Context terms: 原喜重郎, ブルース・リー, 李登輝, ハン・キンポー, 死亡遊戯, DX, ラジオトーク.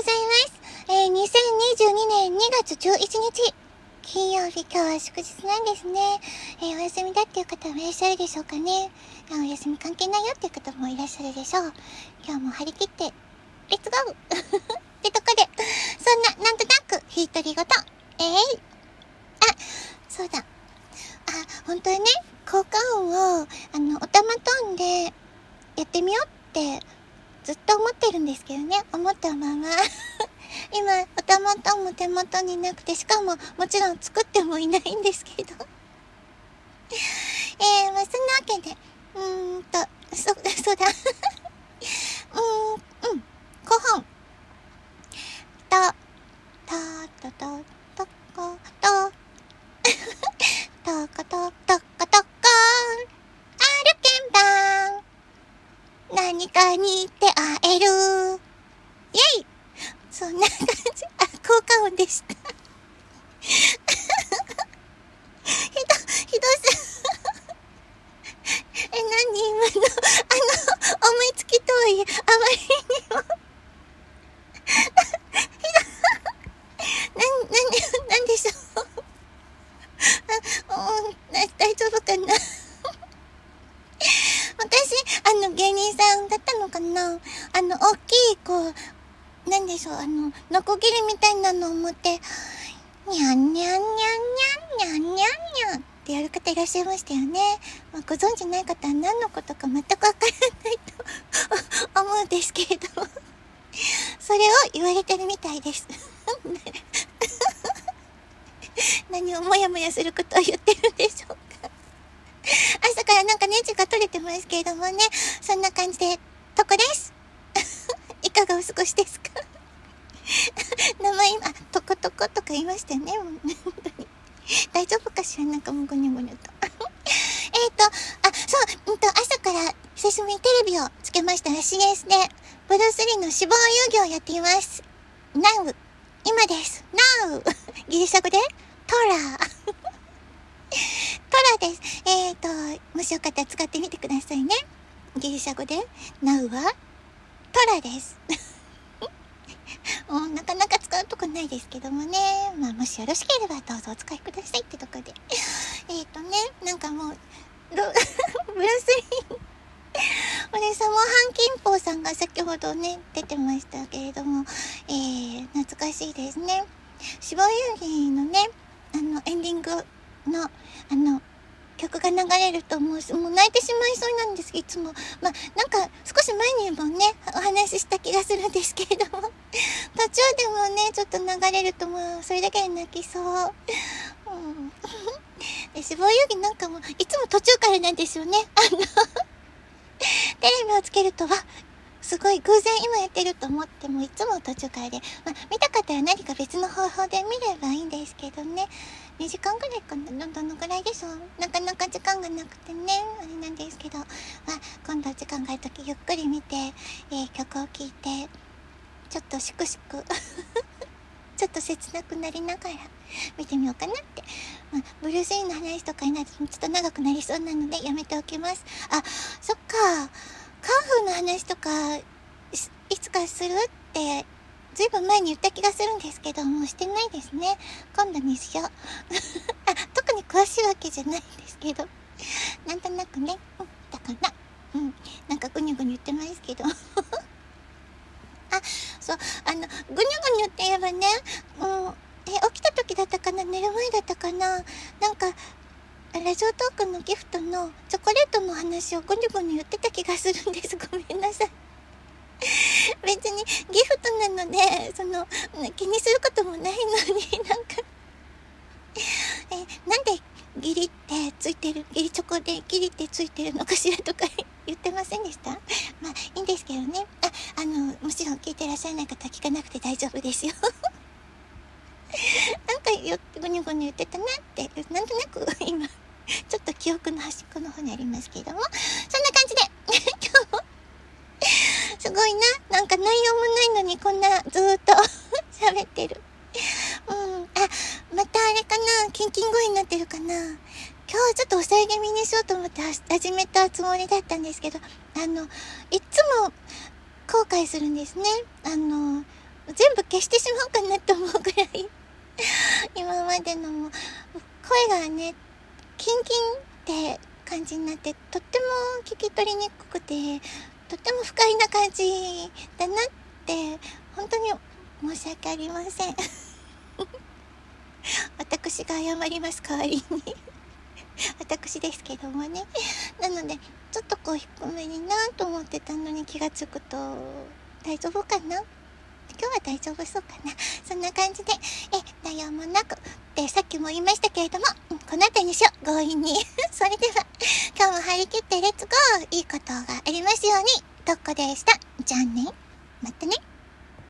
ございます。2022年2月11日、金曜日、今日は祝日なんですね。お休みだっていう方もいらっしゃるでしょうかね。お休み関係ないよっていう方もいらっしゃるでしょう。今日も張り切って、レッツゴーってとこで、そんな、なんとなく、ひとりごと。あ、そうだ。本当はね、効果音を、お玉飛んで、やってみようって、ずっと思ってるんですけどね。思ったまま。今、お玉とも手元になくて、しかも、もちろん作ってもいないんですけど。まあ、そんなわけで、そうだ。5本。何かに出会える。イェイ。そんな感じ。効果音でした。ひどす。何今の、思いつきとはいえ、あまりにも。なんでしょう。大丈夫かな。私、芸人さんだったのかな？大きい、こう、なんでしょう、ノコギリみたいなのを持って、にゃんにゃんにゃんにゃんにゃんにゃんにゃんってやる方いらっしゃいましたよね。まあ、ご存知ない方は何のことか全くわからないと思うんですけれども、それを言われてるみたいです。何をもやもやすることを言ってるんでしょうか。朝からなんかネジが取れてますけれどもね、そんな感じで、とこです。いかがお過ごしですか？名前今、とことことか言いましたよね。大丈夫かしら？なんかもうぐにゅぐにゅと。朝から久しぶりにテレビをつけましたら CS で、ブルース・リーの死亡遊戯をやっています。Now。今です。Now。ギリシャ語で、トラ。トラです。もしよかったら使ってみてくださいね。ギリシャ語で、ナウは、トラです。なかなか使うとこないですけどもね。まあ、もしよろしければどうぞお使いくださいってとこで。なんかもう、ブルースリー。俺さ、もうハン・キンポーさんが先ほどね、出てましたけれども、懐かしいですね。死亡遊戯のね、エンディングの、曲が流れるともう泣いてしまいそうなんですけど、いつも。まあ、なんか、少し前にもね、お話しした気がするんですけれども、途中でもね、ちょっと流れるともう、それだけで泣きそう。で、死亡遊戯なんかも、いつも途中からなんですよね。テレビをつけるとは、すごい偶然今やってると思ってもいつも途中からで、まあ、見たかったら何か別の方法で見ればいいんですけどね。2時間ぐらいかな、どのぐらいでしょう。なかなか時間がなくてね、あれなんですけど、まあ、今度時間があるときゆっくり見て、曲を聴いて、ちょっとしくしくちょっと切なくなりながら見てみようかなって。まあ、ブルース・リーの話とかになるとちょっと長くなりそうなのでやめておきます。あ、そっか。カンフーの話とか、いつかするって、ずいぶん前に言った気がするんですけど、もうしてないですね。今度にしよう。特に詳しいわけじゃないんですけど。なんとなくね、だから、なんかぐにゅぐにゅ言ってますけど。あ、そう、ぐにゅぐにゅって言えばね、起きた時だったかな、寝る前だったかな、なんか、ラジオトークのギフトのチョコレートの話をぐにゅぐにゅ言ってた気がするんです。ごめんなさい。別にギフトなので、気にすることもないのに、なんかなんでギリってついてる、ギリチョコでギリってついてるのかしらとか言ってませんでした？まあ、いいんですけどね。もちろん聞いてらっしゃらない方は聞かなくて大丈夫ですよ。なんかぐにゅぐにゅ言ってたなって、なんとなく今、ちょっと記憶の端っこの方にありますけれども、そんな感じで、今日も、すごいな、なんか内容もないのにこんなずーっと喋ってる。またあれかな、キンキン声になってるかな。今日はちょっと抑え気味にしようと思って始めたつもりだったんですけど、いつも後悔するんですね。全部消してしまおうかなって思うぐらい今までのも声がねキンキンって感じになって、とっても聞き取りにくくてとっても不快な感じだなって本当に申し訳ありません私が謝ります代わりに私ですけどもね。なのでちょっとこう低めになと思ってたのに気がつくと大丈夫かな、今日は大丈夫そうかな、そんな感じで内容もなくってさっきも言いましたけれども、この辺りにしよう、強引にそれでは今日も張り切ってレッツゴー、いいことがありますように。とっこでした。じゃあね、またね。